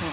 en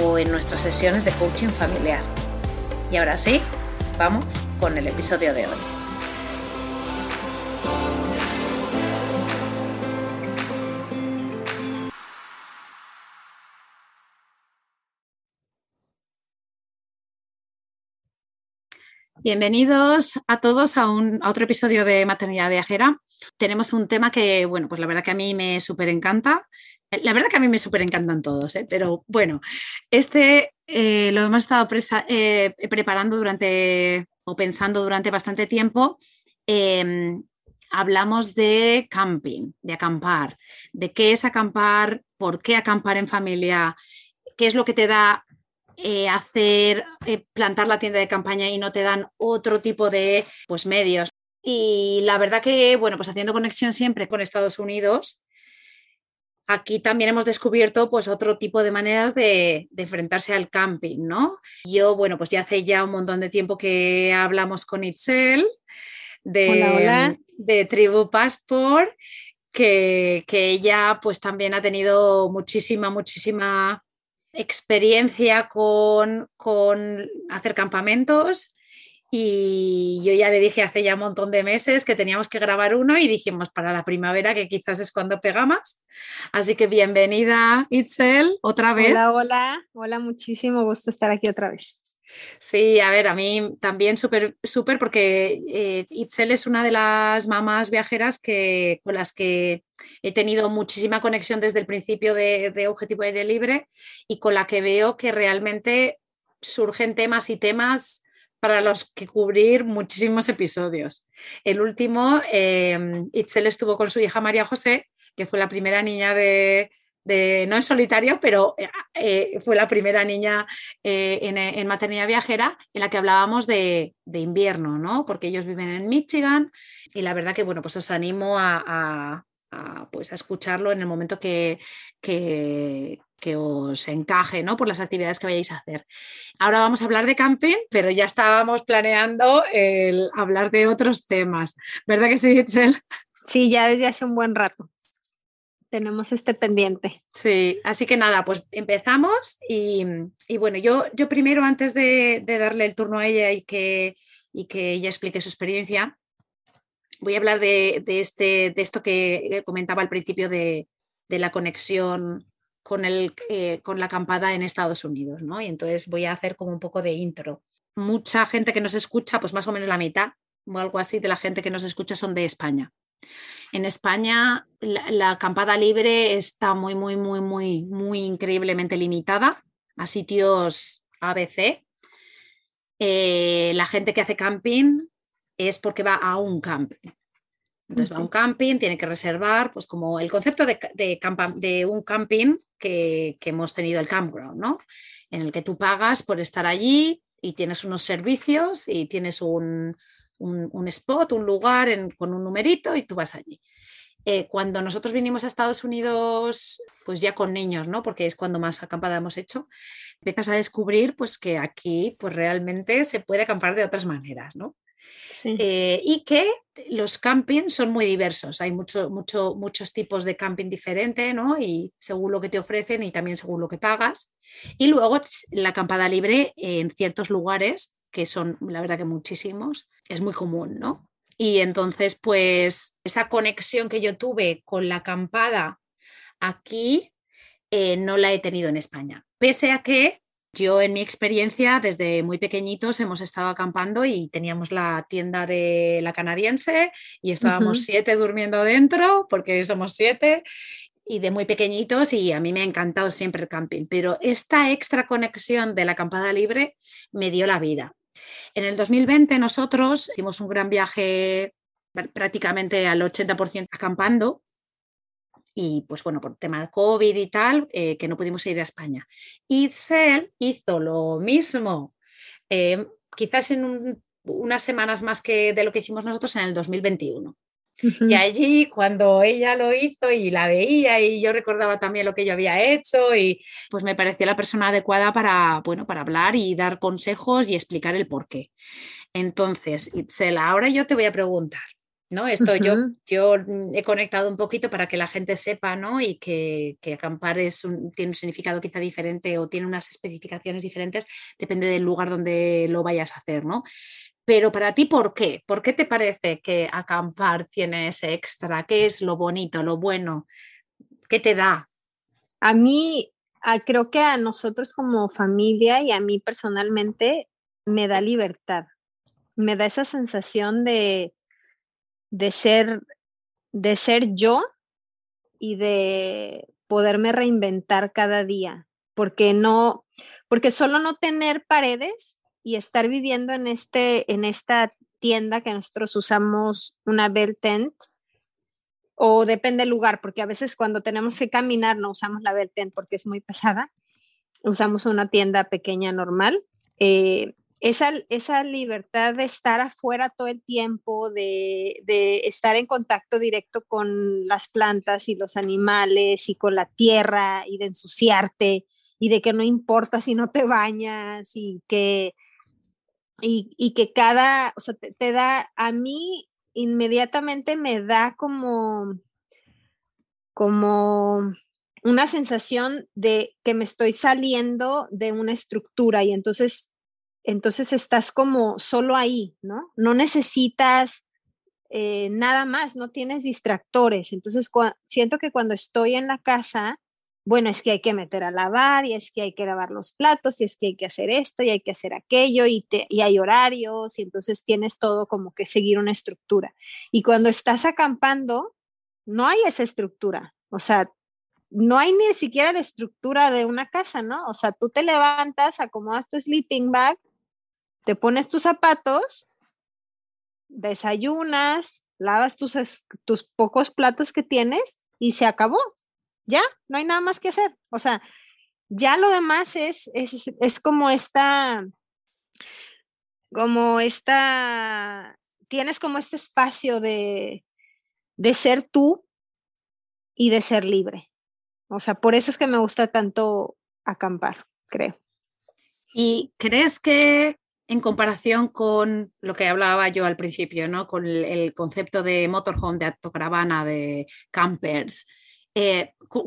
o en nuestras sesiones de coaching familiar. Y ahora sí, vamos con el episodio de hoy. Bienvenidos a todos a otro episodio de Maternidad Viajera. Tenemos un tema que, bueno, pues la verdad que a mí me súper encanta. La verdad que a mí me súper encantan todos, pero bueno, lo hemos estado preparando pensando durante bastante tiempo. Hablamos de camping, de acampar, de qué es acampar, por qué acampar en familia, qué es lo que te da... plantar la tienda de campaña y no te dan otro tipo de medios. Y la verdad que, bueno, pues haciendo conexión siempre con Estados Unidos, aquí también hemos descubierto otro tipo de maneras de enfrentarse al camping, ¿no? Yo, bueno, pues ya hace un montón de tiempo que hablamos con Itzel de Tribu Passport, que ella pues también ha tenido muchísima experiencia con hacer campamentos, y yo ya le dije hace un montón de meses que teníamos que grabar uno y dijimos para la primavera, que quizás es cuando pegamos. Así que bienvenida, Itzel, otra vez. Hola, muchísimo gusto estar aquí otra vez. Sí, a ver, a mí también súper porque Itzel es una de las mamás viajeras con las que he tenido muchísima conexión desde el principio de Objetivo Aire Libre, y con la que veo que realmente surgen temas y temas para los que cubrir muchísimos episodios. El último, Itzel estuvo con su hija María José, que fue la primera niña no en solitario, pero fue la primera niña en Maternidad Viajera, en la que hablábamos de invierno, ¿no? Porque ellos viven en Michigan, y la verdad que, bueno, pues os animo a escucharlo en el momento que os encaje, ¿no? Por las actividades que vayáis a hacer. Ahora vamos a hablar de camping, pero ya estábamos planeando el hablar de otros temas. ¿Verdad que sí, Itzel? Sí, ya desde hace un buen rato tenemos pendiente. Sí, así que nada, pues empezamos y bueno, yo primero, antes de darle el turno a ella y que ella explique su experiencia, voy a hablar de esto que comentaba al principio de la conexión con la acampada en Estados Unidos, ¿no? Y entonces voy a hacer como un poco de intro. Mucha gente que nos escucha, pues más o menos la mitad o algo así de la gente que nos escucha son de España. En España la acampada libre está muy increíblemente limitada a sitios ABC. La gente que hace camping es porque va a un camping. Entonces va a un camping, tiene que reservar, como el concepto de un camping que hemos tenido, el campground, ¿no? En el que tú pagas por estar allí y tienes unos servicios y tienes un spot, un lugar con un numerito, y tú vas allí. Cuando nosotros vinimos a Estados Unidos, pues ya con niños, ¿no? Porque es cuando más acampada hemos hecho, empiezas a descubrir que aquí realmente se puede acampar de otras maneras, ¿no? Sí. Y que los campings son muy diversos, hay muchos tipos de camping diferente, ¿no? Y según lo que te ofrecen y también según lo que pagas. Y luego la acampada libre en ciertos lugares, que son la verdad que muchísimos, es muy común, ¿no? Y entonces, esa conexión que yo tuve con la acampada aquí no la he tenido en España, pese a que Yo, en mi experiencia, desde muy pequeñitos hemos estado acampando y teníamos la tienda de la canadiense y estábamos siete durmiendo dentro, porque somos siete, y de muy pequeñitos, y a mí me ha encantado siempre el camping. Pero esta extra conexión de la acampada libre me dio la vida. En el 2020 nosotros hicimos un gran viaje prácticamente al 80% acampando, y pues bueno, por tema de COVID y tal, que no pudimos ir a España. Itzel hizo lo mismo, quizás en unas semanas más que de lo que hicimos nosotros en el 2021. Uh-huh. Y allí, cuando ella lo hizo y la veía, y yo recordaba también lo que yo había hecho, y pues me parecía la persona adecuada para, bueno, para hablar y dar consejos y explicar el porqué. Entonces, Itzel, ahora yo te voy a preguntar, ¿no? Esto yo he conectado un poquito para que la gente sepa, ¿no? Y que acampar tiene un significado quizá diferente o tiene unas especificaciones diferentes, depende del lugar donde lo vayas a hacer, ¿no? Pero para ti, ¿por qué? ¿Por qué te parece que acampar tiene ese extra? ¿Qué es lo bonito, lo bueno? ¿Qué te da? A mí, creo que a nosotros como familia y a mí personalmente, me da libertad. Me da esa sensación de ser yo y de poderme reinventar cada día. Porque solo no tener paredes y estar viviendo en esta tienda que nosotros usamos, una bell tent, o depende del lugar, porque a veces cuando tenemos que caminar no usamos la bell tent porque es muy pesada, usamos una tienda pequeña normal. Esa libertad de estar afuera todo el tiempo, de estar en contacto directo con las plantas y los animales y con la tierra, y de ensuciarte, y de que no importa si no te bañas, y que te da, a mí inmediatamente me da como una sensación de que me estoy saliendo de una estructura, y entonces estás como solo ahí, ¿no? No necesitas nada más, no tienes distractores. Entonces siento que cuando estoy en la casa, bueno, es que hay que meter a lavar, y es que hay que lavar los platos, y es que hay que hacer esto, y hay que hacer aquello, y hay horarios, y entonces tienes todo como que seguir una estructura. Y cuando estás acampando, no hay esa estructura, o sea, no hay ni siquiera la estructura de una casa, ¿no? O sea, tú te levantas, acomodas tu sleeping bag, te pones tus zapatos, desayunas, lavas tus pocos platos que tienes, y se acabó. Ya, no hay nada más que hacer. O sea, ya lo demás es como esta, tienes como este espacio de ser tú y de ser libre. O sea, por eso es que me gusta tanto acampar, creo. ¿Y crees que en comparación con lo que hablaba yo al principio, ¿no? Con el concepto de motorhome, de autocaravana, de campers,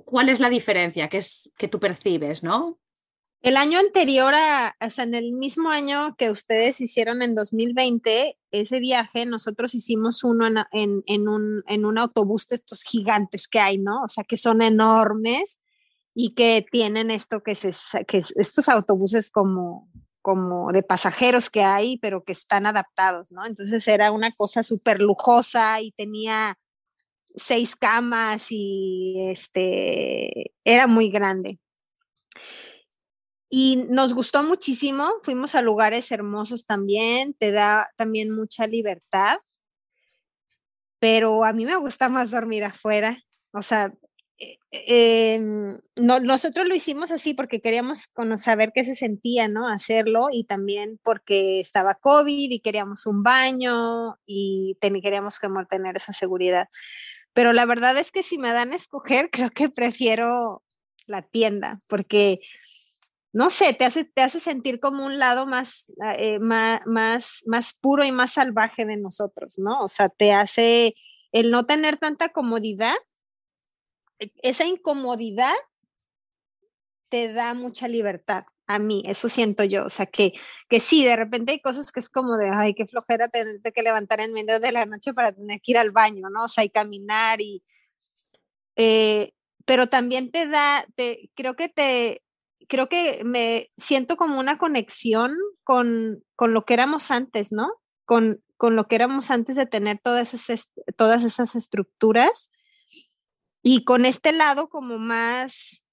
¿cuál es la diferencia que tú percibes, no? El año anterior, en el mismo año que ustedes hicieron en 2020, ese viaje, nosotros hicimos uno en un autobús de estos gigantes que hay, ¿no? O sea, que son enormes y que tienen esto que estos autobuses como de pasajeros que hay, pero que están adaptados, ¿no? Entonces era una cosa súper lujosa y tenía 6 camas y era muy grande. Y nos gustó muchísimo, fuimos a lugares hermosos también, te da también mucha libertad, pero a mí me gusta más dormir afuera. O sea, nosotros lo hicimos así porque queríamos saber qué se sentía, ¿no? Hacerlo, y también porque estaba COVID y queríamos un baño y queríamos que mantener esa seguridad. Pero la verdad es que si me dan a escoger, creo que prefiero la tienda porque... no sé, te hace sentir como un lado más puro y más salvaje de nosotros, ¿no? O sea, te hace el no tener tanta comodidad, esa incomodidad te da mucha libertad. A mí, eso siento yo, o sea, que sí, de repente hay cosas que es como de, ay, qué flojera tenerte que levantar en medio de la noche para tener que ir al baño, ¿no? O sea, y caminar pero también creo que creo que me siento como una conexión con lo que éramos antes, ¿no? Con lo que éramos antes de tener todas esas estructuras, y con este lado como más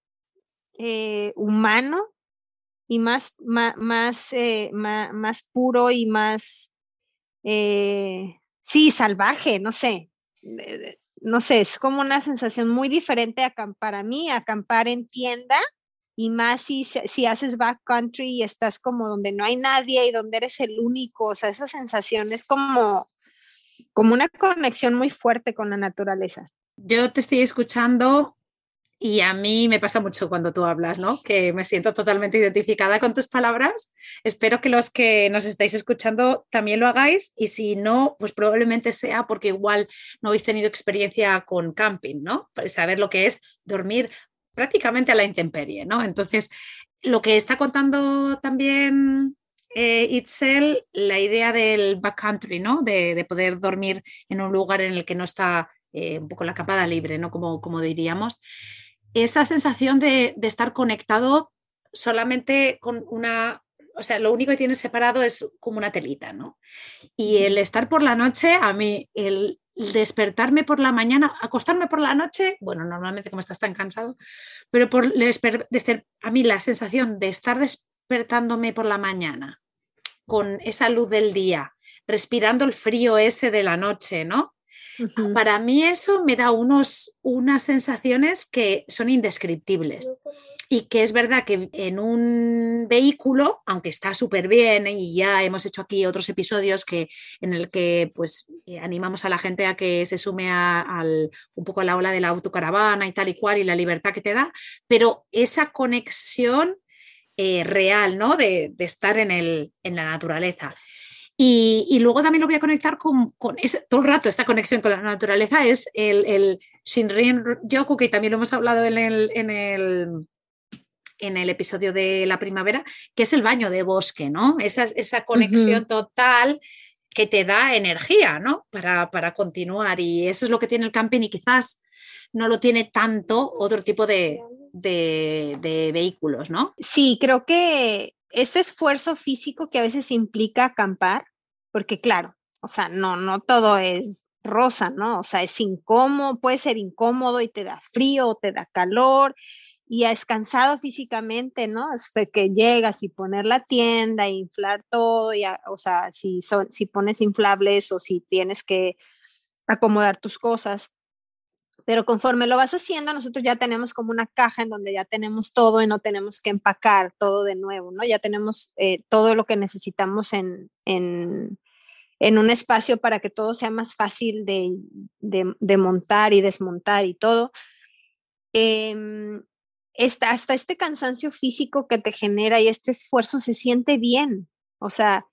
humano y más puro y más salvaje, no sé, es como una sensación muy diferente para mí, acampar en tienda, y más si haces backcountry y estás como donde no hay nadie y donde eres el único. O sea, esa sensación es como una conexión muy fuerte con la naturaleza. Yo te estoy escuchando y a mí me pasa mucho cuando tú hablas, ¿no? Que me siento totalmente identificada con tus palabras. Espero que los que nos estáis escuchando también lo hagáis, y si no, pues probablemente sea porque igual no habéis tenido experiencia con camping, ¿no? Saber lo que es dormir prácticamente a la intemperie, ¿no? Entonces, lo que está contando también Itzel, la idea del backcountry, ¿no? De poder dormir en un lugar en el que no está un poco la acampada libre, ¿no? Como diríamos. Esa sensación de estar conectado solamente con una... O sea, lo único que tienes separado es como una telita, ¿no? Y el estar por la noche, a mí, el despertarme por la mañana, acostarme por la noche, bueno, normalmente como estás tan cansado, pero a mí la sensación de estar despertándome por la mañana con esa luz del día, respirando el frío ese de la noche, ¿no? Uh-huh. Para mí eso me da unas sensaciones que son indescriptibles. Y que es verdad que en un vehículo, aunque está súper bien, y ya hemos hecho aquí otros episodios en el que pues animamos a la gente a que se sume un poco a la ola de la autocaravana y tal y cual, y la libertad que te da, pero esa conexión real, ¿no? De estar en la naturaleza. Y luego también lo voy a conectar todo el rato esta conexión con la naturaleza es el Shinrin Yoku, que también lo hemos hablado en el episodio de la primavera, que es el baño de bosque, ¿no? Esa conexión uh-huh. total que te da energía, ¿no? Para continuar, y eso es lo que tiene el camping, y quizás no lo tiene tanto otro tipo de vehículos, ¿no? Sí, creo que ese esfuerzo físico que a veces implica acampar, porque claro, o sea, no todo es rosa, ¿no? O sea, es incómodo, puede ser incómodo y te da frío, te da calor y es cansado físicamente, ¿no? Hasta que llegas y poner la tienda, inflar todo, o sea, si pones inflables o si tienes que acomodar tus cosas. Pero conforme lo vas haciendo, nosotros ya tenemos como una caja en donde ya tenemos todo y no tenemos que empacar todo de nuevo, ¿no? Ya tenemos todo lo que necesitamos en un espacio para que todo sea más fácil de montar y desmontar y todo. Hasta este cansancio físico que te genera y este esfuerzo se siente bien, o sea,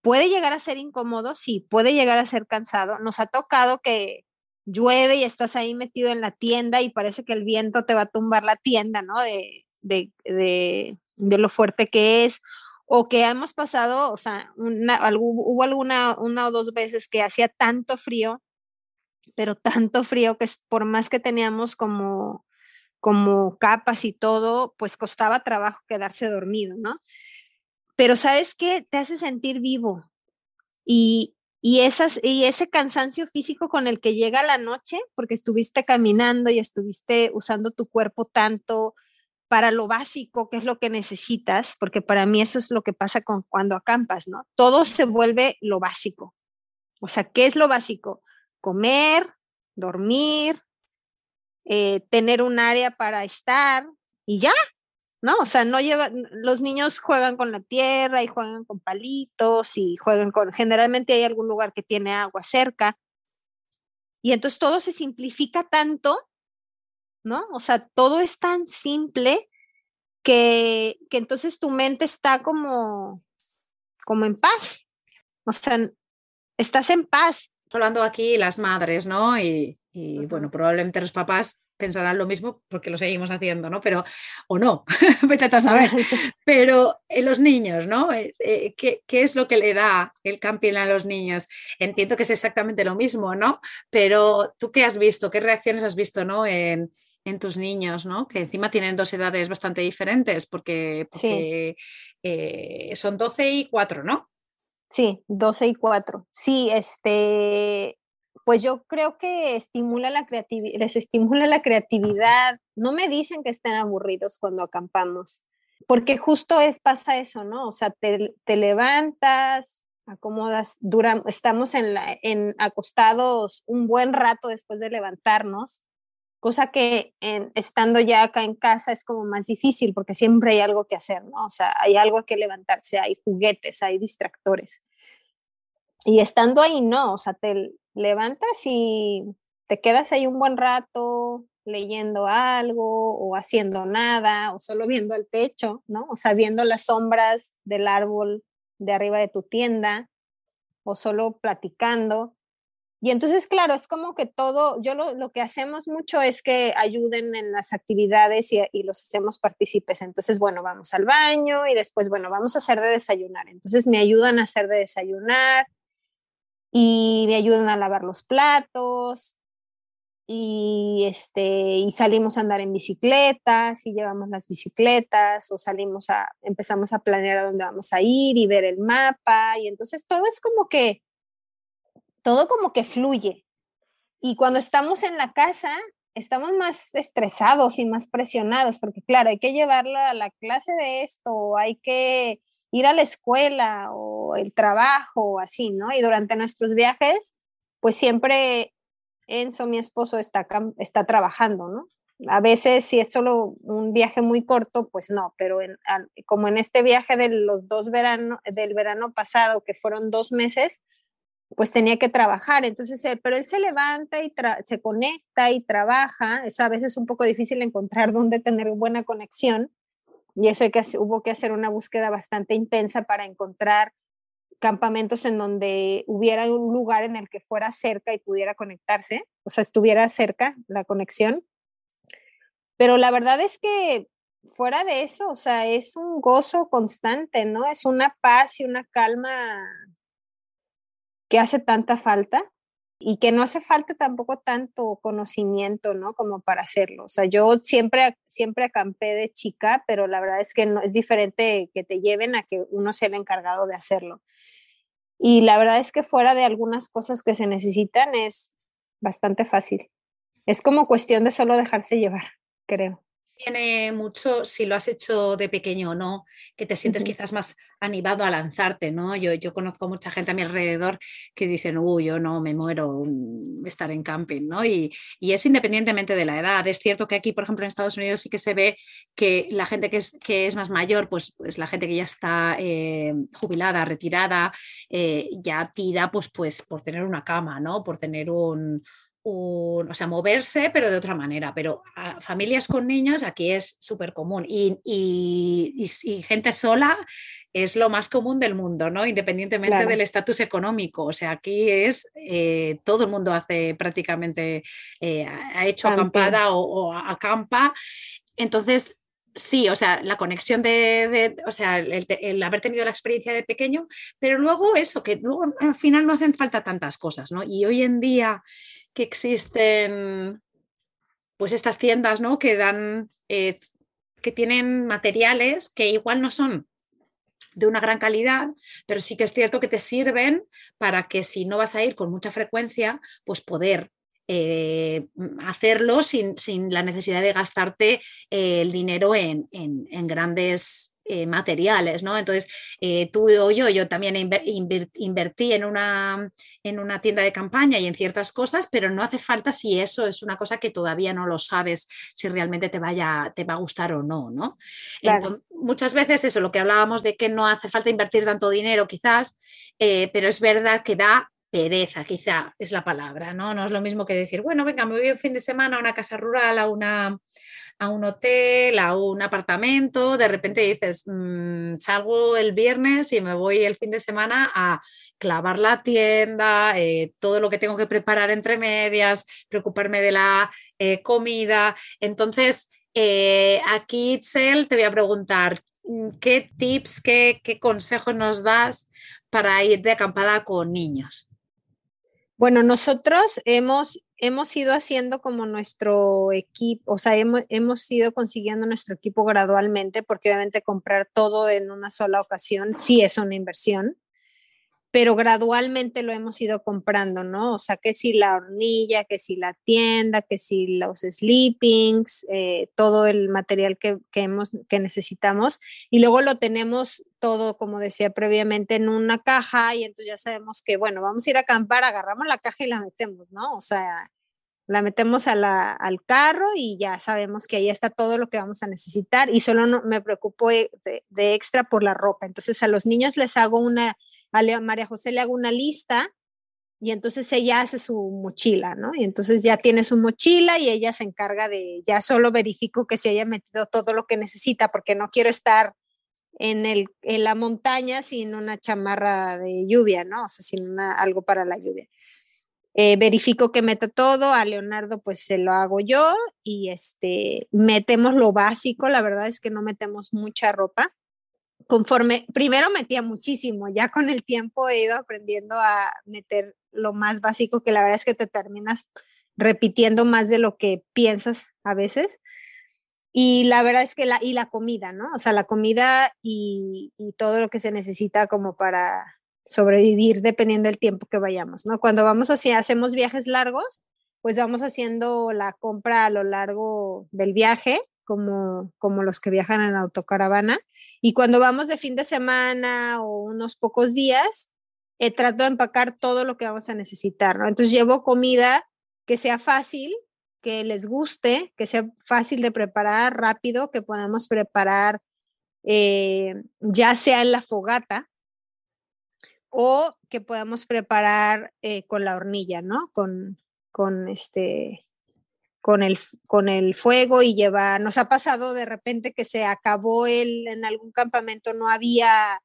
puede llegar a ser incómodo, sí, puede llegar a ser cansado. Nos ha tocado que llueve y estás ahí metido en la tienda y parece que el viento te va a tumbar la tienda, ¿no? De lo fuerte que es, o que hemos pasado, o sea, hubo una o dos veces que hacía tanto frío, pero tanto frío que por más que teníamos como capas y todo, pues costaba trabajo quedarse dormido, ¿no? Pero ¿sabes qué? Te hace sentir vivo, y ese cansancio físico con el que llega la noche, porque estuviste caminando y estuviste usando tu cuerpo tanto para lo básico, que es lo que necesitas, porque para mí eso es lo que pasa cuando acampas, ¿no? Todo se vuelve lo básico. O sea, ¿qué es lo básico? Comer, dormir, tener un área para estar y ya, ¿no? O sea, los niños juegan con la tierra y juegan con palitos y generalmente hay algún lugar que tiene agua cerca, y entonces todo se simplifica tanto, ¿no? O sea, todo es tan simple que entonces tu mente está como en paz, o sea, estás en paz. Hablando aquí las madres, ¿no? Y bueno, probablemente los papás pensarán lo mismo porque lo seguimos haciendo, ¿no? Pero, o no, vete a saber. Pero los niños, ¿no? ¿Qué es lo que le da el camping a los niños? Entiendo que es exactamente lo mismo, ¿no? Pero tú, ¿qué has visto? ¿Qué reacciones has visto, ¿no? En, en tus niños, ¿no? Que encima tienen dos edades bastante diferentes, porque sí. Son 12 y 4, ¿no? Sí, 12 y 4. Sí, pues yo creo que les estimula la creatividad. No me dicen que estén aburridos cuando acampamos, porque justo pasa eso, ¿no? O sea, te levantas, acomodas, estamos acostados un buen rato después de levantarnos, cosa que estando ya acá en casa es como más difícil porque siempre hay algo que hacer, ¿no? O sea, hay algo que levantarse, hay juguetes, hay distractores. Y estando ahí, no, o sea, te levantas y te quedas ahí un buen rato leyendo algo o haciendo nada o solo viendo el techo, ¿no? O sea, viendo las sombras del árbol de arriba de tu tienda o solo platicando. Y entonces, claro, es como que todo, lo que hacemos mucho es que ayuden en las actividades y los hacemos partícipes. Entonces, bueno, vamos al baño y después, bueno, vamos a hacer de desayunar. Entonces me ayudan a hacer de desayunar y me ayudan a lavar los platos y salimos a andar en bicicletas y llevamos las bicicletas o empezamos a planear a dónde vamos a ir y ver el mapa. Y entonces todo como que fluye. Y cuando estamos en la casa, estamos más estresados y más presionados, porque claro, hay que llevarla a la clase de esto, o hay que ir a la escuela, o el trabajo, o así, ¿no? Y durante nuestros viajes, pues siempre Enzo, mi esposo, está trabajando, ¿no? A veces, si es solo un viaje muy corto, pues no, pero como en este viaje de del verano pasado, que fueron 2 meses, pues tenía que trabajar. Entonces pero él se levanta y se conecta y trabaja. Eso a veces es un poco difícil encontrar dónde tener buena conexión, y eso hubo que hacer una búsqueda bastante intensa para encontrar campamentos en donde hubiera un lugar en el que fuera cerca y pudiera conectarse, o sea, estuviera cerca la conexión. Pero la verdad es que fuera de eso, o sea, es un gozo constante, ¿no? Es una paz y una calma que hace tanta falta, y que no hace falta tampoco tanto conocimiento, ¿no? Como para hacerlo. O sea, yo siempre acampé de chica, pero la verdad es que no, es diferente que te lleven a que uno sea el encargado de hacerlo. Y la verdad es que fuera de algunas cosas que se necesitan, es bastante fácil. Es como cuestión de solo dejarse llevar, creo. Tiene mucho si lo has hecho de pequeño o no, que te sientes quizás más animado a lanzarte, ¿no? Yo conozco mucha gente a mi alrededor que dicen, yo no, me muero estar en camping, ¿no? Y es independientemente de la edad. Es cierto que aquí, por ejemplo, en Estados Unidos sí que se ve que la gente que es más mayor, pues la gente que ya está jubilada, retirada, ya tira pues por tener una cama, ¿no? Por tener o sea, moverse, pero de otra manera. Pero a familias con niños aquí es súper común, y gente sola es lo más común del mundo, ¿no? Independientemente claro. del estatus económico. O sea, aquí es todo el mundo hace prácticamente ha hecho acampada o acampa. Entonces sí, o sea, la conexión o sea, el haber tenido la experiencia de pequeño, pero luego eso, que luego al final no hacen falta tantas cosas, ¿no? Y hoy en día que existen pues estas tiendas, ¿no? Que dan, que tienen materiales que igual no son de una gran calidad, pero sí que es cierto que te sirven para que si no vas a ir con mucha frecuencia, pues poder hacerlo sin la necesidad de gastarte el dinero en grandes materiales, ¿no? Entonces tú o yo también invertí en una tienda de campaña y en ciertas cosas, pero no hace falta si eso es una cosa que todavía no lo sabes si realmente te va a gustar o no, ¿no? Claro. Entonces, muchas veces eso, lo que hablábamos de que no hace falta invertir tanto dinero quizás, pero es verdad que da pereza, quizá es la palabra, ¿no? No es lo mismo que decir, bueno, venga, me voy un fin de semana a una casa rural, a un hotel, a un apartamento. De repente dices, salgo el viernes y me voy el fin de semana a clavar la tienda, todo lo que tengo que preparar entre medias, preocuparme de la comida. Entonces, aquí, Itzel, te voy a preguntar, ¿qué tips, qué consejos nos das para ir de acampada con niños? Bueno, nosotros hemos hemos ido haciendo como nuestro equipo, o sea, hemos ido consiguiendo nuestro equipo gradualmente, porque obviamente comprar todo en una sola ocasión sí es una inversión, pero gradualmente lo hemos ido comprando, ¿no? O sea, que si la hornilla, que si la tienda, que si los sleepings, todo el material que necesitamos, y luego lo tenemos todo, como decía previamente, en una caja, y entonces ya sabemos que, bueno, vamos a ir a acampar, agarramos la caja y la metemos, ¿no? O sea, la metemos al carro y ya sabemos que ahí está todo lo que vamos a necesitar, y solo me preocupo de extra por la ropa. Entonces a los niños les hago a María José le hago una lista y entonces ella hace su mochila, ¿no? Y entonces ya tiene su mochila y ella se encarga ya solo verifico que se haya metido todo lo que necesita, porque no quiero estar en la montaña sin una chamarra de lluvia, ¿no? O sea, sin algo para la lluvia. Verifico que meta todo, a Leonardo pues se lo hago yo y metemos lo básico, la verdad es que no metemos mucha ropa. Primero metía muchísimo, ya con el tiempo he ido aprendiendo a meter lo más básico, que la verdad es que te terminas repitiendo más de lo que piensas a veces, y la verdad es que la comida, ¿no? O sea, la comida y todo lo que se necesita como para sobrevivir dependiendo del tiempo que vayamos, ¿no? Cuando vamos hacemos viajes largos, pues vamos haciendo la compra a lo largo del viaje, como los que viajan en autocaravana, y cuando vamos de fin de semana o unos pocos días, trato de empacar todo lo que vamos a necesitar, ¿no? Entonces llevo comida que sea fácil, que les guste, que sea fácil de preparar, rápido, que podamos preparar ya sea en la fogata o que podamos preparar con la hornilla, ¿no? Con el fuego y llevar. Nos ha pasado de repente que se acabó en algún campamento no había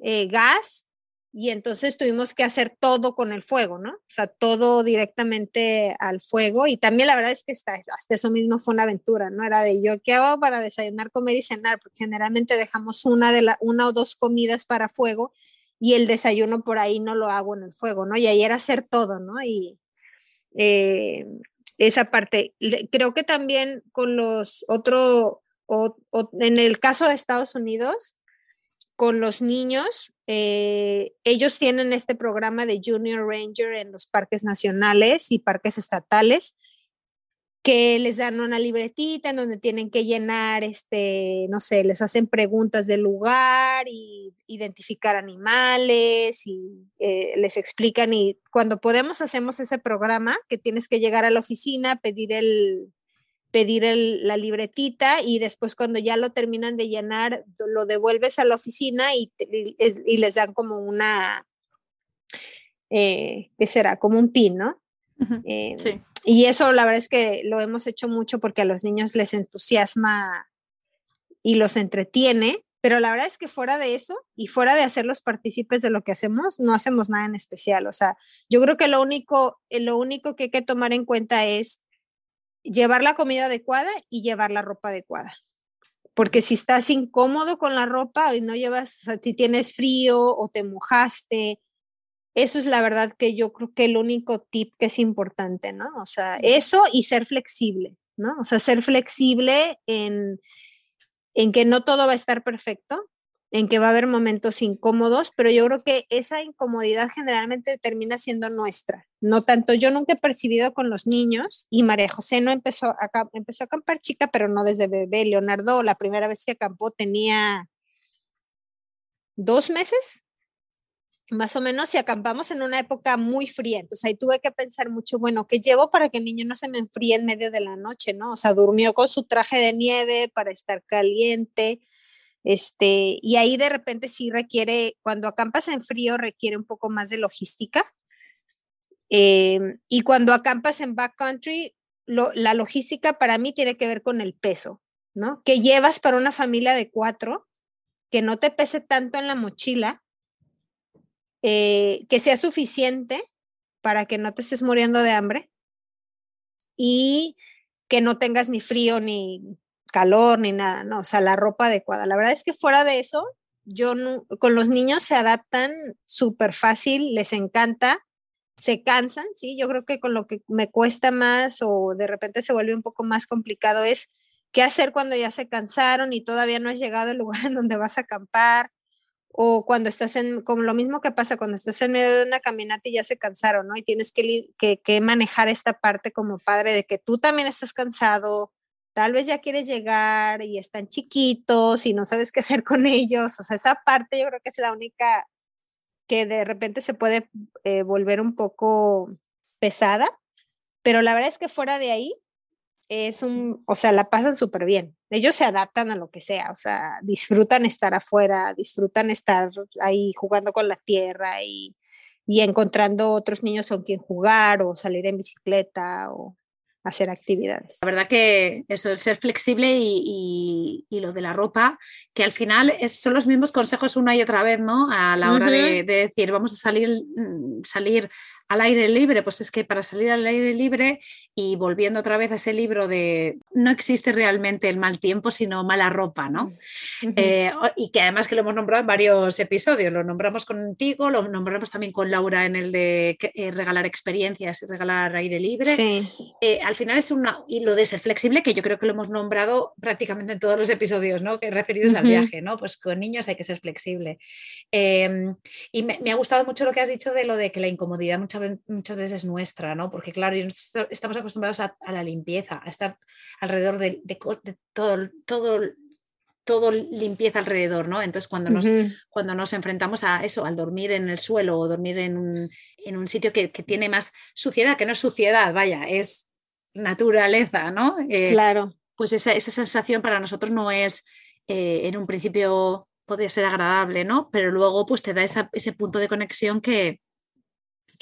gas y entonces tuvimos que hacer todo con el fuego, ¿no? O sea, todo directamente al fuego, y también la verdad es que hasta eso mismo fue una aventura, ¿no? Era de yo, ¿qué hago para desayunar, comer y cenar? Porque generalmente dejamos una o dos comidas para fuego y el desayuno por ahí no lo hago en el fuego, ¿no? Y ahí era hacer todo, ¿no? Y esa parte, creo que también con los en el caso de Estados Unidos, con los niños, ellos tienen este programa de Junior Ranger en los parques nacionales y parques estatales, que les dan una libretita en donde tienen que llenar, no sé, les hacen preguntas del lugar y identificar animales y les explican, y cuando podemos hacemos ese programa que tienes que llegar a la oficina, pedir la libretita, y después cuando ya lo terminan de llenar lo devuelves a la oficina y les dan como ¿qué será? Como un pin, ¿no? Uh-huh. Sí. Y eso la verdad es que lo hemos hecho mucho porque a los niños les entusiasma y los entretiene, pero la verdad es que fuera de eso y fuera de hacerlos partícipes de lo que hacemos, no hacemos nada en especial. O sea, yo creo que lo único que hay que tomar en cuenta es llevar la comida adecuada y llevar la ropa adecuada. Porque si estás incómodo con la ropa y no llevas, o sea, si tienes frío o te mojaste, eso es la verdad que yo creo que el único tip que es importante, ¿no? O sea, eso y ser flexible, ¿no? O sea, ser flexible en que no todo va a estar perfecto, en que va a haber momentos incómodos, pero yo creo que esa incomodidad generalmente termina siendo nuestra. No tanto, yo nunca he percibido con los niños, y María José no empezó a acampar chica, pero no desde bebé. Leonardo, la primera vez que acampó tenía 2 meses, más o menos, y acampamos en una época muy fría, entonces ahí tuve que pensar mucho, bueno, ¿qué llevo para que el niño no se me enfríe en medio de la noche, no? O sea, durmió con su traje de nieve para estar caliente, y ahí de repente sí requiere, cuando acampas en frío requiere un poco más de logística, y cuando acampas en backcountry, la logística para mí tiene que ver con el peso, ¿no? Que llevas para una familia de 4, que no te pese tanto en la mochila, que sea suficiente para que no te estés muriendo de hambre y que no tengas ni frío ni calor ni nada, ¿no? O sea, la ropa adecuada. La verdad es que fuera de eso, con los niños se adaptan súper fácil, les encanta, se cansan, ¿sí? Yo creo que con lo que me cuesta más o de repente se vuelve un poco más complicado es qué hacer cuando ya se cansaron y todavía no has llegado al lugar en donde vas a acampar, o cuando estás en, como lo mismo que pasa cuando estás en medio de una caminata y ya se cansaron, ¿no? Y tienes que manejar esta parte como padre de que tú también estás cansado, tal vez ya quieres llegar y están chiquitos y no sabes qué hacer con ellos. O sea, esa parte yo creo que es la única que de repente se puede volver un poco pesada, pero la verdad es que fuera de ahí o sea, la pasan súper bien. Ellos se adaptan a lo que sea, o sea, disfrutan estar afuera, disfrutan estar ahí jugando con la tierra y encontrando otros niños con quien jugar o salir en bicicleta o hacer actividades. La verdad que eso, el ser flexible y lo de la ropa, que al final son los mismos consejos una y otra vez, ¿no? A la hora de decir, vamos a salir al aire libre, pues es que para salir al aire libre, y volviendo otra vez a ese libro de no existe realmente el mal tiempo, sino mala ropa, ¿no? Y que además que lo hemos nombrado en varios episodios, lo nombramos contigo, lo nombramos también con Laura en el de regalar experiencias y regalar aire libre. Sí. Al final es y lo de ser flexible, que yo creo que lo hemos nombrado prácticamente en todos los episodios, ¿no? Que referidos al viaje, ¿no? Pues con niños hay que ser flexible. Y me ha gustado mucho lo que has dicho de lo de que la incomodidad muchas veces es nuestra, ¿no? Porque claro, estamos acostumbrados a la limpieza, a estar alrededor de todo limpieza alrededor, ¿no? Entonces cuando nos enfrentamos a eso, al dormir en el suelo o dormir en un sitio que tiene más suciedad, que no es suciedad, vaya, es naturaleza, ¿no? Claro. Pues esa sensación para nosotros no es, en un principio podría ser agradable, ¿no? Pero luego pues te da ese punto de conexión que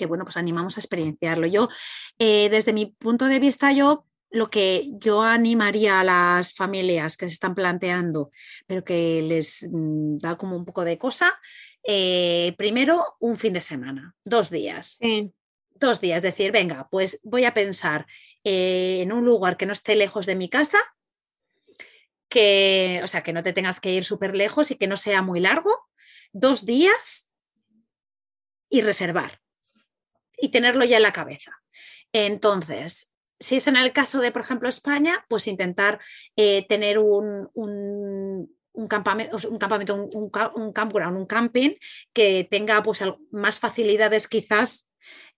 bueno, pues animamos a experienciarlo. Yo, desde mi punto de vista, lo que yo animaría a las familias que se están planteando, pero que les da como un poco de cosa, primero un fin de semana, 2 días. Sí. 2 días, decir, venga, pues voy a pensar en un lugar que no esté lejos de mi casa, que, o sea, que no te tengas que ir súper lejos y que no sea muy largo, 2 días y reservar. Y tenerlo ya en la cabeza. Entonces, si es en el caso de, por ejemplo, España, pues intentar tener un camping que tenga pues más facilidades quizás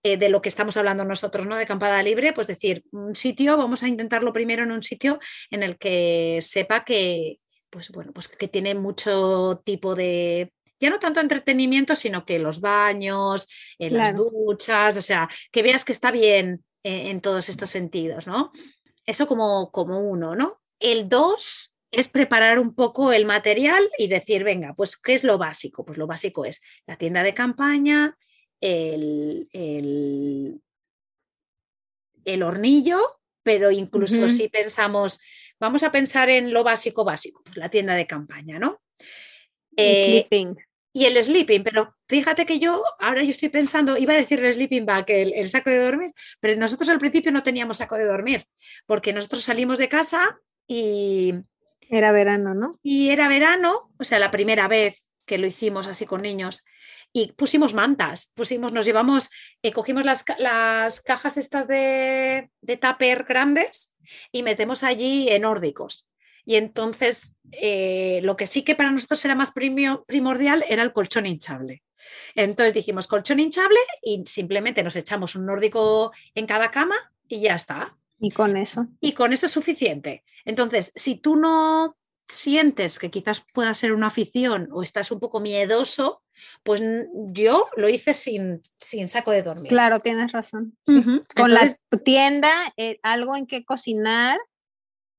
de lo que estamos hablando nosotros, ¿no? De acampada libre, pues decir, un sitio, vamos a intentarlo primero en un sitio en el que sepa que, pues bueno, pues que tiene mucho tipo de... Ya no tanto entretenimiento, sino que los baños, las duchas, o sea, que veas que está bien en todos estos sentidos, ¿no? Eso como uno, ¿no? El 2 es preparar un poco el material y decir, venga, pues ¿qué es lo básico? Pues lo básico es la tienda de campaña, el hornillo, pero incluso si pensamos, vamos a pensar en lo básico, pues la tienda de campaña, ¿no? Sleeping. Y el sleeping, pero fíjate que ahora yo estoy pensando, iba a decir el sleeping bag, el saco de dormir, pero nosotros al principio no teníamos saco de dormir, porque nosotros salimos de casa y... Era verano, ¿no? Y era verano, o sea, la primera vez que lo hicimos así con niños, y pusimos mantas, nos llevamos, cogimos las cajas estas de tupper grandes y metemos allí en nórdicos. Y entonces lo que sí que para nosotros era más primordial era el colchón hinchable. Entonces dijimos colchón hinchable y simplemente nos echamos un nórdico en cada cama y ya está. Y con eso es suficiente. Entonces, si tú no sientes que quizás pueda ser una afición o estás un poco miedoso, pues yo lo hice sin saco de dormir. Claro, tienes razón. Uh-huh. Con la tienda, algo en que cocinar.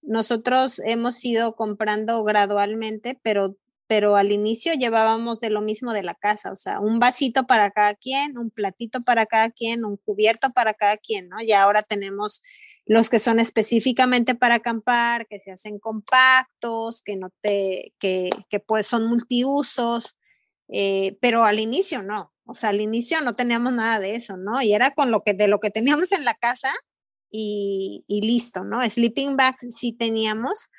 Nosotros hemos ido comprando gradualmente, pero al inicio llevábamos de lo mismo de la casa, o sea, un vasito para cada quien, un platito para cada quien, un cubierto para cada quien, ¿no? Y ahora tenemos los que son específicamente para acampar, que se hacen compactos, que pues son multiusos, pero al inicio no, o sea, al inicio no teníamos nada de eso, ¿no? Y era con lo que teníamos en la casa. Y listo, ¿no? Sleeping bags sí teníamos,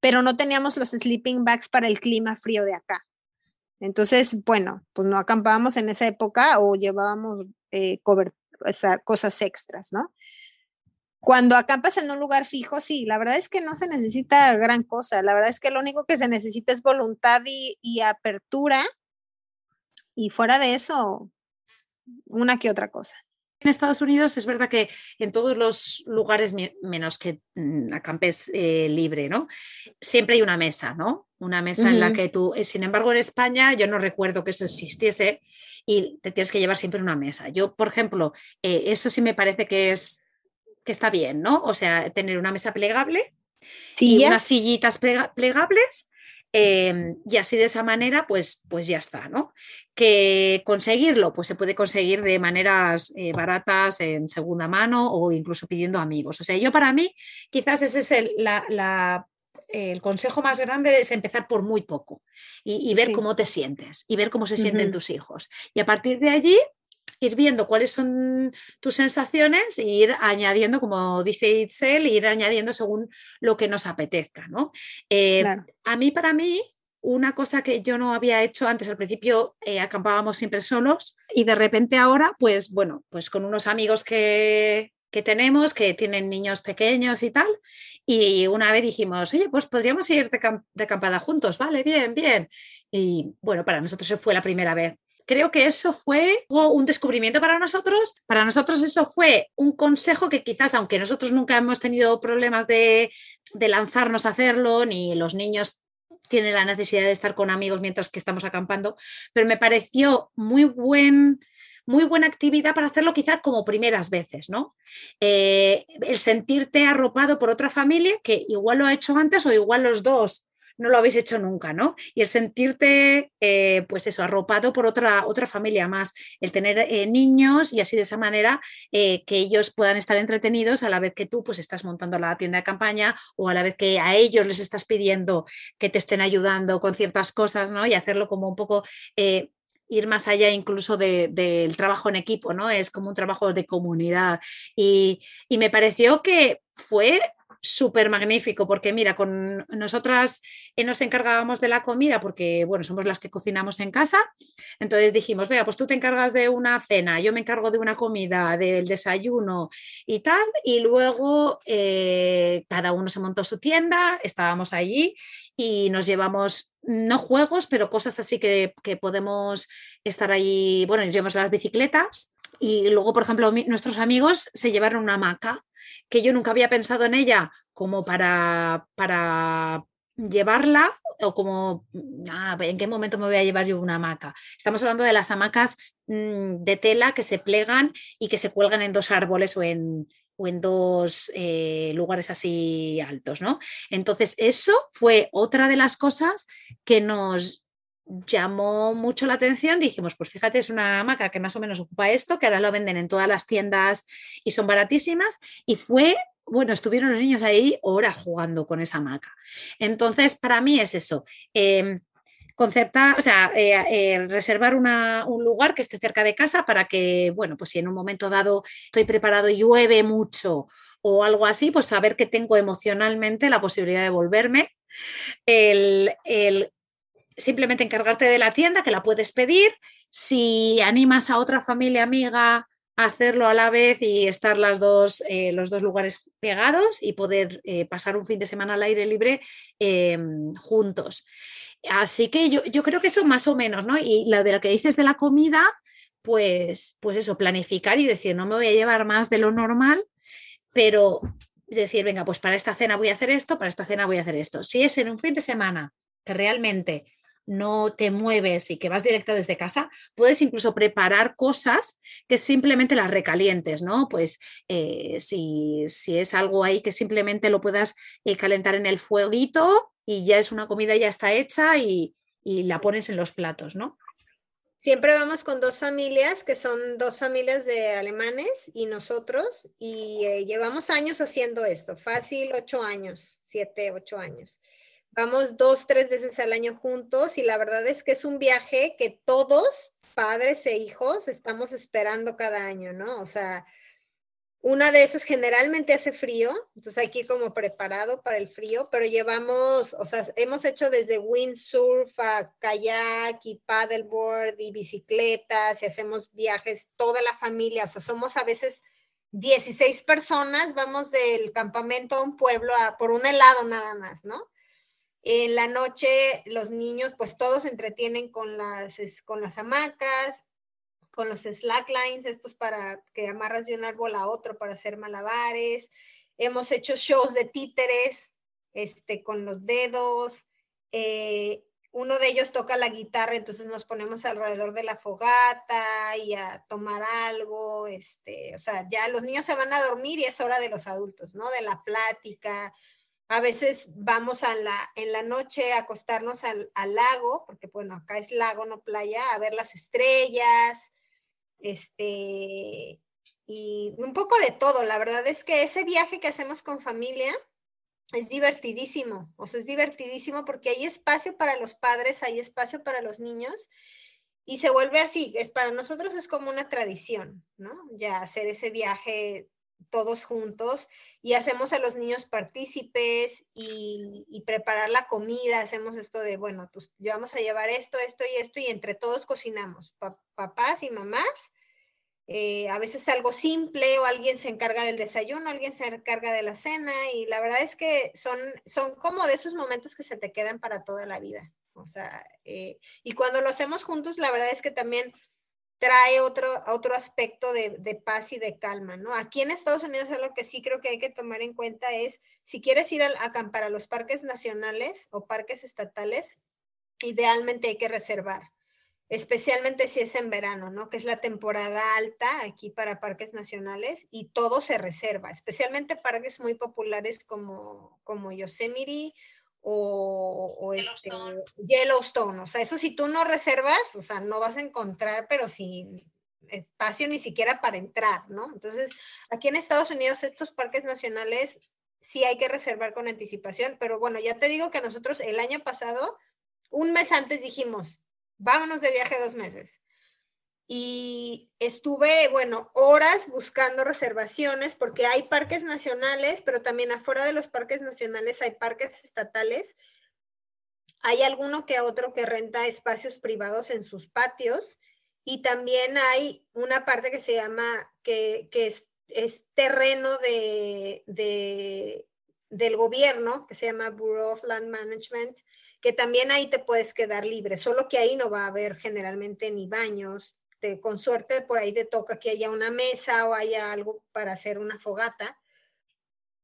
pero no teníamos los sleeping bags para el clima frío de acá. Entonces, bueno, pues no acampábamos en esa época o llevábamos cosas extras, ¿no? Cuando acampas en un lugar fijo, sí, la verdad es que no se necesita gran cosa. La verdad es que lo único que se necesita es voluntad y apertura, y fuera de eso, una que otra cosa. En Estados Unidos es verdad que en todos los lugares, menos que acampes libre, ¿no? Siempre hay una mesa, ¿no? Una mesa en la que tú... Sin embargo, en España yo no recuerdo que eso existiese y te tienes que llevar siempre una mesa. Yo, por ejemplo, eso sí me parece que es... que está bien, ¿no? O sea, tener una mesa plegable, ¿sillas? Y unas sillitas plegables, y así de esa manera, pues ya está, ¿no? Que conseguirlo, pues se puede conseguir de maneras baratas, en segunda mano o incluso pidiendo amigos. O sea, yo para mí, quizás ese es el consejo más grande, es empezar por muy poco y ver cómo te sientes y ver cómo se sienten tus hijos. Y a partir de allí... ir viendo cuáles son tus sensaciones e ir añadiendo, como dice Itzel, ir añadiendo según lo que nos apetezca, ¿no? Claro. Para mí, una cosa que yo no había hecho antes, al principio acampábamos siempre solos y de repente ahora, pues bueno, pues con unos amigos que tenemos, que tienen niños pequeños y tal, y una vez dijimos, oye, pues podríamos ir de acampada juntos, vale, bien, bien. Y bueno, para nosotros fue la primera vez. Creo que eso fue un descubrimiento para nosotros. Para nosotros eso fue un consejo que quizás, aunque nosotros nunca hemos tenido problemas de lanzarnos a hacerlo, ni los niños tienen la necesidad de estar con amigos mientras que estamos acampando, pero me pareció muy buena actividad para hacerlo quizás como primeras veces, ¿no? El sentirte arropado por otra familia que igual lo ha hecho antes o igual los dos no lo habéis hecho nunca, ¿no? Y el sentirte, pues eso, arropado por otra familia más, el tener niños y así de esa manera que ellos puedan estar entretenidos a la vez que tú pues estás montando la tienda de campaña o a la vez que a ellos les estás pidiendo que te estén ayudando con ciertas cosas, ¿no? Y hacerlo como un poco... ir más allá incluso del trabajo en equipo, ¿no? Es como un trabajo de comunidad y me pareció que fue súper magnífico porque mira, con nosotras nos encargábamos de la comida porque, bueno, somos las que cocinamos en casa, entonces dijimos, venga, pues tú te encargas de una cena, yo me encargo de una comida, del desayuno y tal, y luego cada uno se montó su tienda, estábamos allí y nos llevamos no juegos, pero cosas así que podemos estar allí, bueno, llevamos las bicicletas y luego, por ejemplo, nuestros amigos se llevaron una hamaca que yo nunca había pensado en ella como para llevarla o como, ¿en qué momento me voy a llevar yo una hamaca? Estamos hablando de las hamacas de tela que se plegan y que se cuelgan en dos árboles o en dos lugares así altos, ¿no? Entonces eso fue otra de las cosas que nos llamó mucho la atención. Dijimos, pues fíjate, es una hamaca que más o menos ocupa esto, que ahora lo venden en todas las tiendas y son baratísimas, y fue, bueno, estuvieron los niños ahí horas jugando con esa hamaca. Entonces para mí es eso, concertar, o sea, reservar un lugar que esté cerca de casa para que, bueno, pues si en un momento dado estoy preparado y llueve mucho o algo así, pues saber que tengo emocionalmente la posibilidad de volverme. El simplemente encargarte de la tienda, que la puedes pedir, si animas a otra familia amiga a hacerlo a la vez y estar los dos lugares pegados y poder pasar un fin de semana al aire libre juntos. Así que yo creo que eso más o menos, ¿no? Y lo de lo que dices de la comida, pues eso, planificar y decir, no me voy a llevar más de lo normal, pero decir, venga, pues para esta cena voy a hacer esto, para esta cena voy a hacer esto. Si es en un fin de semana que realmente no te mueves y que vas directo desde casa, puedes incluso preparar cosas que simplemente las recalientes, ¿no? Pues si es algo ahí que simplemente lo puedas calentar en el fueguito y ya es una comida, ya está hecha y la pones en los platos, ¿no? Siempre vamos con dos familias, que son dos familias de alemanes y nosotros, y llevamos años haciendo esto, fácil 8 años, 7, 8 años. Vamos 2, 3 veces al año juntos y la verdad es que es un viaje que todos, padres e hijos, estamos esperando cada año, ¿no? O sea, Una de esas generalmente hace frío, entonces hay que ir como preparado para el frío, pero llevamos, o sea, hemos hecho desde windsurf a kayak y paddleboard y bicicletas y hacemos viajes toda la familia, o sea, somos a veces 16 personas, vamos del campamento a un pueblo por un helado nada más, ¿no? En la noche los niños pues todos se entretienen con las hamacas, con los slacklines, estos para que amarras de un árbol a otro para hacer malabares. Hemos hecho shows de títeres con los dedos. Uno de ellos toca la guitarra, entonces nos ponemos alrededor de la fogata y a tomar algo. O sea, ya los niños se van a dormir y es hora de los adultos, ¿no? De la plática. A veces vamos en la noche a acostarnos al lago, porque bueno, acá es lago, no playa, a ver las estrellas. Y un poco de todo. La verdad es que ese viaje que hacemos con familia es divertidísimo. O sea, es divertidísimo porque hay espacio para los padres, hay espacio para los niños y se vuelve así. Para nosotros es como una tradición, ¿no? Ya hacer ese viaje todos juntos y hacemos a los niños partícipes y preparar la comida. Hacemos esto de, bueno, vamos a llevar esto, esto y esto y entre todos cocinamos, papás y mamás. A veces algo simple o alguien se encarga del desayuno, alguien se encarga de la cena y la verdad es que son como de esos momentos que se te quedan para toda la vida. O sea, y cuando lo hacemos juntos, la verdad es que también trae otro aspecto de paz y de calma, ¿no? Aquí en Estados Unidos es lo que sí creo que hay que tomar en cuenta es, si quieres ir a acampar a los parques nacionales o parques estatales, idealmente hay que reservar, especialmente si es en verano, ¿no? Que es la temporada alta aquí para parques nacionales y todo se reserva, especialmente parques muy populares como Yosemite o Yellowstone, o sea, eso si tú no reservas, o sea, no vas a encontrar, pero sin espacio ni siquiera para entrar, ¿no? Entonces, aquí en Estados Unidos estos parques nacionales sí hay que reservar con anticipación, pero bueno, ya te digo que nosotros el año pasado, un mes antes dijimos, vámonos de viaje 2 meses. Y estuve, bueno, horas buscando reservaciones porque hay parques nacionales, pero también afuera de los parques nacionales hay parques estatales. Hay alguno que otro que renta espacios privados en sus patios y también hay una parte que se llama, que es terreno del gobierno, que se llama Bureau of Land Management, que también ahí te puedes quedar libre, solo que ahí no va a haber generalmente ni baños. Con suerte por ahí te toca que haya una mesa o haya algo para hacer una fogata,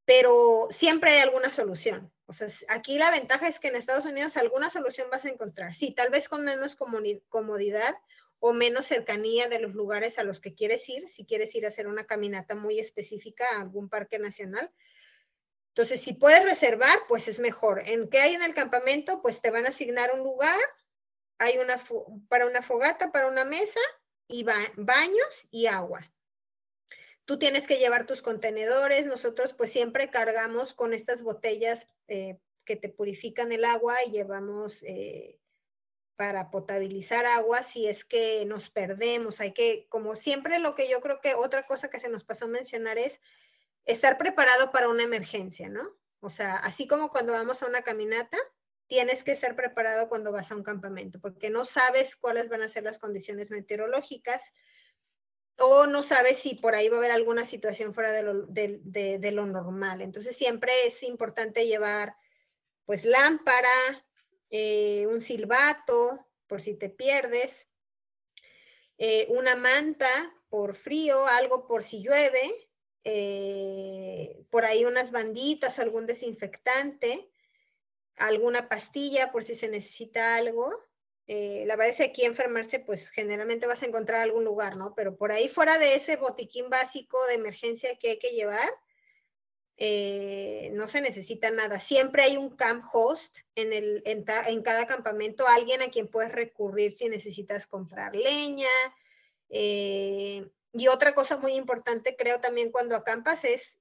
pero siempre hay alguna solución. O sea, aquí la ventaja es que en Estados Unidos alguna solución vas a encontrar. Sí, tal vez con menos comodidad o menos cercanía de los lugares a los que quieres ir, si quieres ir a hacer una caminata muy específica a algún parque nacional. Entonces, si puedes reservar, pues es mejor. ¿En qué hay en el campamento? Pues te van a asignar un lugar, hay para una fogata, para una mesa, y baños y agua. Tú tienes que llevar tus contenedores. Nosotros pues siempre cargamos con estas botellas que te purifican el agua y llevamos para potabilizar agua si es que nos perdemos. Hay que, como siempre, lo que yo creo que otra cosa que se nos pasó a mencionar es estar preparado para una emergencia, ¿no? O sea, así como cuando vamos a una caminata, tienes que estar preparado cuando vas a un campamento, porque no sabes cuáles van a ser las condiciones meteorológicas o no sabes si por ahí va a haber alguna situación fuera de lo normal. Entonces siempre es importante llevar pues lámpara, un silbato por si te pierdes, una manta por frío, algo por si llueve, por ahí unas banditas, algún desinfectante, alguna pastilla por si se necesita algo. La verdad es que aquí enfermarse, pues generalmente vas a encontrar algún lugar, ¿no? Pero por ahí fuera de ese botiquín básico de emergencia que hay que llevar, no se necesita nada. Siempre hay un camp host en cada campamento, alguien a quien puedes recurrir si necesitas comprar leña. Y otra cosa muy importante, creo también cuando acampas, es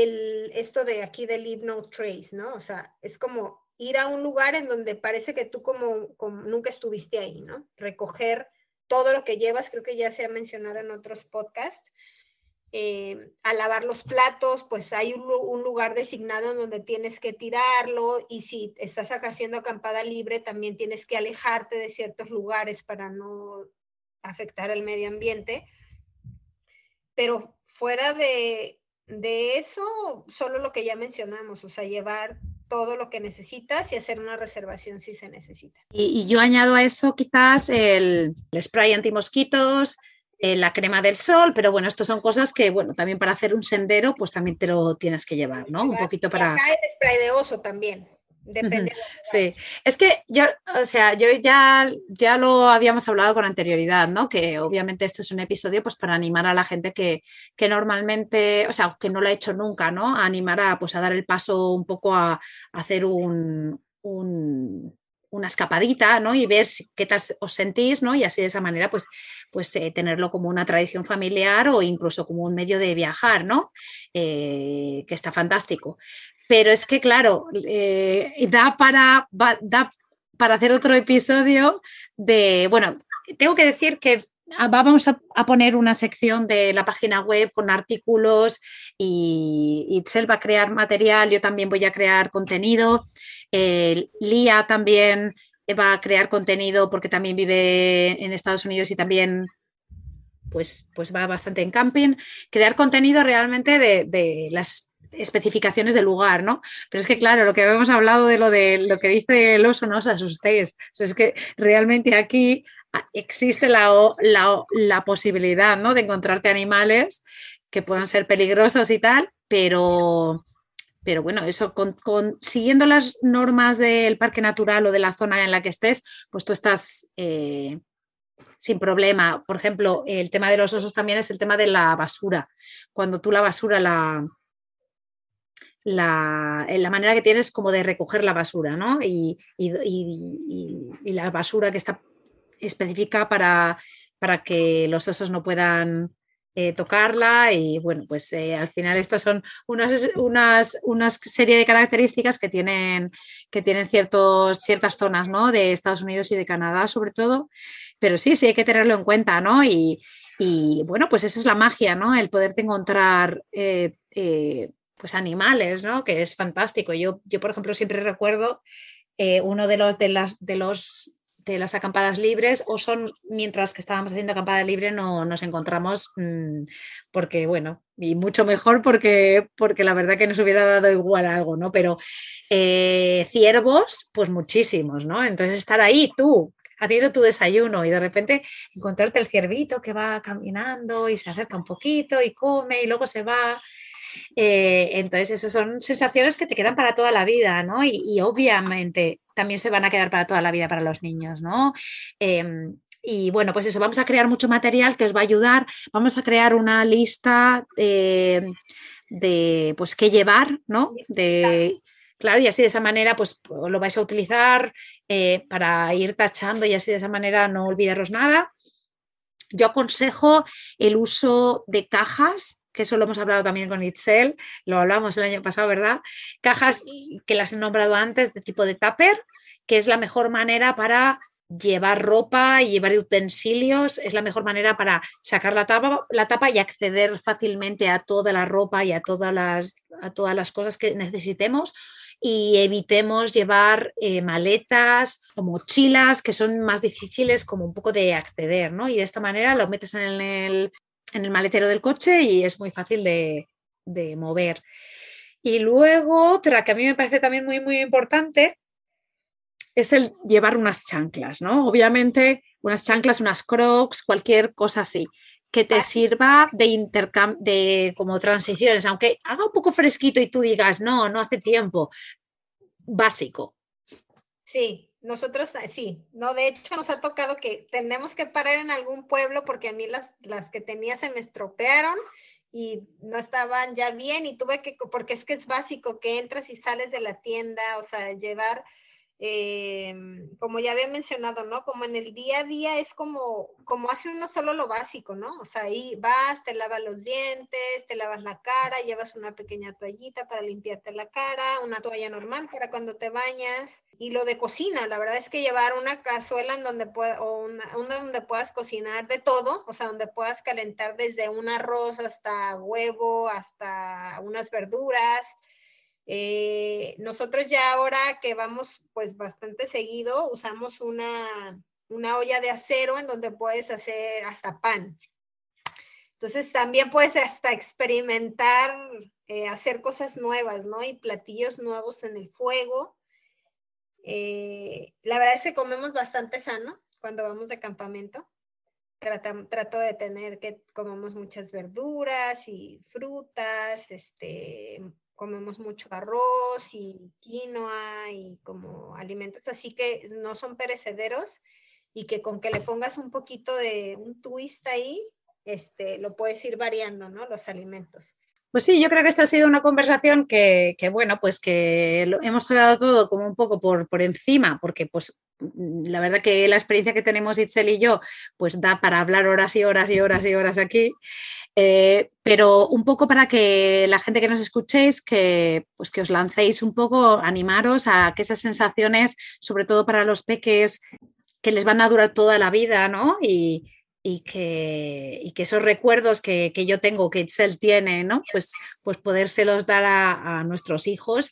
esto de aquí de Leave No Trace, ¿no? O sea, es como ir a un lugar en donde parece que tú como nunca estuviste ahí, ¿no? Recoger todo lo que llevas, creo que ya se ha mencionado en otros podcasts, a lavar los platos, pues hay un lugar designado en donde tienes que tirarlo, y si estás acá haciendo acampada libre también tienes que alejarte de ciertos lugares para no afectar al medio ambiente. Pero fuera de eso, solo lo que ya mencionamos, o sea, llevar todo lo que necesitas y hacer una reservación si se necesita. Y yo añado a eso quizás el spray antimosquitos, la crema del sol, pero bueno, estas son cosas que, bueno, también para hacer un sendero, pues también te lo tienes que llevar, ¿no? Un poquito para... Y acá el spray de oso también, depende. Sí, es que ya, o sea, ya lo habíamos hablado con anterioridad, ¿no? Que obviamente esto es un episodio pues para animar a la gente que normalmente, o sea, que no lo ha hecho nunca, ¿no? A animar a, pues, a dar el paso un poco a hacer una escapadita, ¿no? Y ver qué tal os sentís, ¿no? Y así de esa manera, pues tenerlo como una tradición familiar o incluso como un medio de viajar, ¿no? Que está fantástico. Pero es que, claro, da para hacer otro episodio de... Bueno, tengo que decir que vamos a poner una sección de la página web con artículos y Itzel va a crear material, yo también voy a crear contenido. Lía también va a crear contenido porque también vive en Estados Unidos y también pues va bastante en camping. Crear contenido realmente de las especificaciones del lugar, ¿no? Pero es que claro, lo que habíamos hablado de lo que dice el oso, no os asustéis. Es que realmente aquí existe la posibilidad, ¿no? De encontrarte animales que puedan ser peligrosos y tal, pero bueno, eso siguiendo las normas del parque natural o de la zona en la que estés, pues tú estás sin problema. Por ejemplo, el tema de los osos también es el tema de la basura. Cuando tú la basura, la manera que tienes como de recoger la basura, ¿no? Y la basura que está específica para que los osos no puedan... tocarla y bueno, pues al final estas son unas serie de características que tienen ciertas zonas, ¿no? De Estados Unidos y de Canadá sobre todo, pero sí hay que tenerlo en cuenta, ¿no? Y bueno, pues esa es la magia, ¿no? El poderte encontrar pues animales, ¿no? Que es fantástico. Yo por ejemplo siempre recuerdo uno de las acampadas libres, o son mientras que estábamos haciendo acampada libre no nos encontramos porque bueno, y mucho mejor porque la verdad que nos hubiera dado igual algo, ¿no? Pero ciervos, pues muchísimos, ¿no? Entonces estar ahí tú haciendo tu desayuno y de repente encontrarte el ciervito que va caminando y se acerca un poquito y come y luego se va. Entonces esas son sensaciones que te quedan para toda la vida, ¿no? Y obviamente también se van a quedar para toda la vida para los niños, ¿no? Y bueno, pues eso, vamos a crear mucho material que os va a ayudar. Vamos a crear una lista de pues qué llevar, ¿no? Claro, y así de esa manera pues lo vais a utilizar para ir tachando y así de esa manera no olvidaros nada. Yo aconsejo el uso de cajas, que eso lo hemos hablado también con Itzel, lo hablamos el año pasado, ¿verdad? Cajas que las he nombrado antes de tipo de tupper, que es la mejor manera para llevar ropa y llevar utensilios, es la mejor manera para sacar la tapa y acceder fácilmente a toda la ropa y a todas las cosas que necesitemos. Y evitemos llevar maletas o mochilas que son más difíciles como un poco de acceder, ¿no? Y de esta manera lo metes en el maletero del coche y es muy fácil de mover. Y luego otra que a mí me parece también muy, muy importante es el llevar unas chanclas, ¿no? Obviamente unas chanclas, unas crocs, cualquier cosa así, que te sirva de intercambio, de como transiciones, aunque haga un poco fresquito y tú digas, no hace tiempo, básico. Sí, nosotros sí, no, de hecho nos ha tocado que tenemos que parar en algún pueblo porque a mí las que tenía se me estropearon y no estaban ya bien y tuve que, porque es básico que entras y sales de la tienda, o sea, llevar como ya había mencionado, ¿no? Como en el día a día es como hace uno solo lo básico, ¿no? O sea, ahí vas, te lavas los dientes, te lavas la cara, llevas una pequeña toallita para limpiarte la cara, una toalla normal para cuando te bañas, y lo de cocina, la verdad es que llevar una cazuela en donde una donde puedas cocinar de todo, o sea, donde puedas calentar desde un arroz hasta huevo, hasta unas verduras. Nosotros ya ahora que vamos pues bastante seguido, usamos una olla de acero en donde puedes hacer hasta pan. Entonces también puedes hasta experimentar, hacer cosas nuevas, ¿no? Y platillos nuevos en el fuego. La verdad es que comemos bastante sano cuando vamos de campamento. Trato de tener que comemos muchas verduras y frutas, comemos mucho arroz y quinoa y como alimentos así que no son perecederos y que con que le pongas un poquito de un twist ahí, lo puedes ir variando, ¿no? Los alimentos. Pues sí, yo creo que esta ha sido una conversación que bueno, pues que hemos tocado todo como un poco por encima, porque pues la verdad que la experiencia que tenemos Itzel y yo, pues da para hablar horas y horas y horas y horas aquí. Pero un poco para que la gente que nos escuchéis, que os lancéis un poco, animaros a que esas sensaciones, sobre todo para los peques, que les van a durar toda la vida, ¿no? Y que esos recuerdos que yo tengo, que Itzel tiene, ¿no? Pues podérselos dar a nuestros hijos.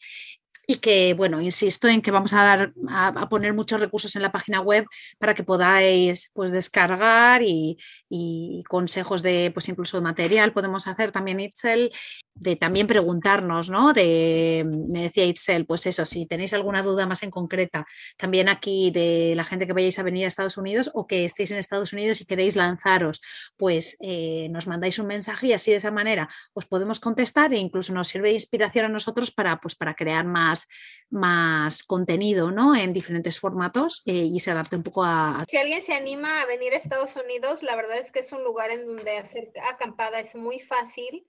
Y que, bueno, insisto en que vamos a poner muchos recursos en la página web para que podáis pues descargar y consejos de, pues incluso material podemos hacer también, Itzel, de también preguntarnos, ¿no? Me decía Itzel, pues eso, si tenéis alguna duda más en concreta, también aquí de la gente que vayáis a venir a Estados Unidos o que estéis en Estados Unidos y queréis lanzaros, pues nos mandáis un mensaje y así de esa manera os podemos contestar e incluso nos sirve de inspiración a nosotros para crear más contenido, ¿no? En diferentes formatos y se adapte un poco a... Si alguien se anima a venir a Estados Unidos, la verdad es que es un lugar en donde hacer acampada es muy fácil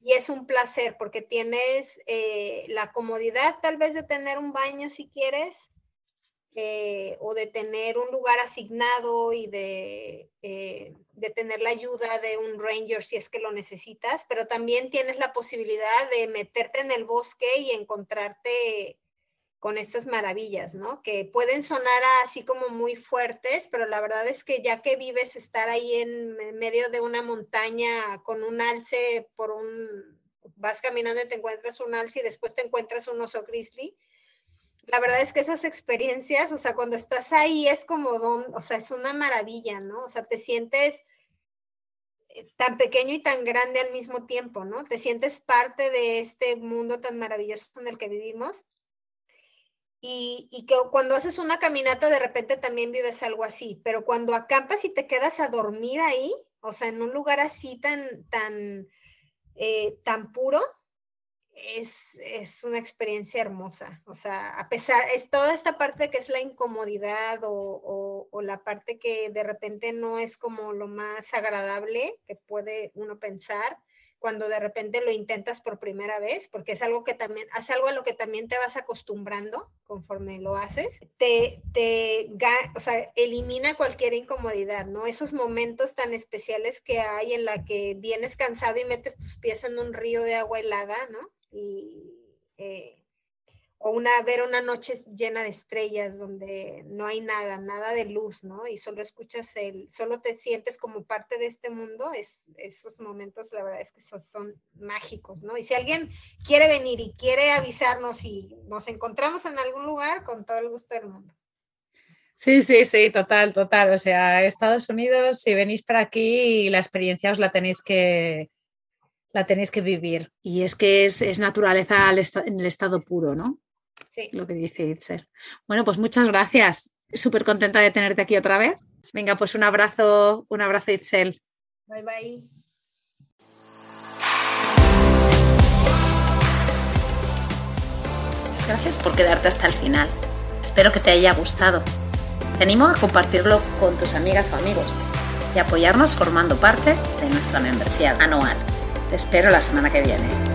y es un placer porque tienes la comodidad tal vez de tener un baño si quieres o de tener un lugar asignado y de tener la ayuda de un ranger si es que lo necesitas, pero también tienes la posibilidad de meterte en el bosque y encontrarte con estas maravillas, ¿no? Que pueden sonar así como muy fuertes, pero la verdad es que ya que vives estar ahí en medio de una montaña con un alce, vas caminando y te encuentras un alce y después te encuentras un oso grizzly. La verdad es que esas experiencias, o sea, cuando estás ahí es como, o sea, es una maravilla, ¿no? O sea, te sientes tan pequeño y tan grande al mismo tiempo, ¿no? Te sientes parte de este mundo tan maravilloso en el que vivimos y que cuando haces una caminata de repente también vives algo así, pero cuando acampas y te quedas a dormir ahí, o sea, en un lugar así tan puro, es una experiencia hermosa, o sea, a pesar, es toda esta parte que es la incomodidad o la parte que de repente no es como lo más agradable que puede uno pensar cuando de repente lo intentas por primera vez, porque es algo que también, es algo a lo que también te vas acostumbrando conforme lo haces, o sea, elimina cualquier incomodidad, ¿no? Esos momentos tan especiales que hay en la que vienes cansado y metes tus pies en un río de agua helada, ¿no? Ver una noche llena de estrellas donde no hay nada de luz, ¿no? Y solo escuchas solo te sientes como parte de este mundo. Esos momentos, la verdad es que son mágicos, ¿no? Y si alguien quiere venir y quiere avisarnos y nos encontramos en algún lugar, con todo el gusto del mundo. Sí, total. O sea, Estados Unidos, si venís para aquí, la experiencia os la tenéis que vivir. Y es que es naturaleza en el estado puro, ¿no? Sí. Lo que dice Itzel. Bueno, pues muchas gracias. Súper contenta de tenerte aquí otra vez. Venga, pues un abrazo Itzel. Bye, bye. Gracias por quedarte hasta el final. Espero que te haya gustado. Te animo a compartirlo con tus amigas o amigos y apoyarnos formando parte de nuestra membresía anual. Te espero la semana que viene.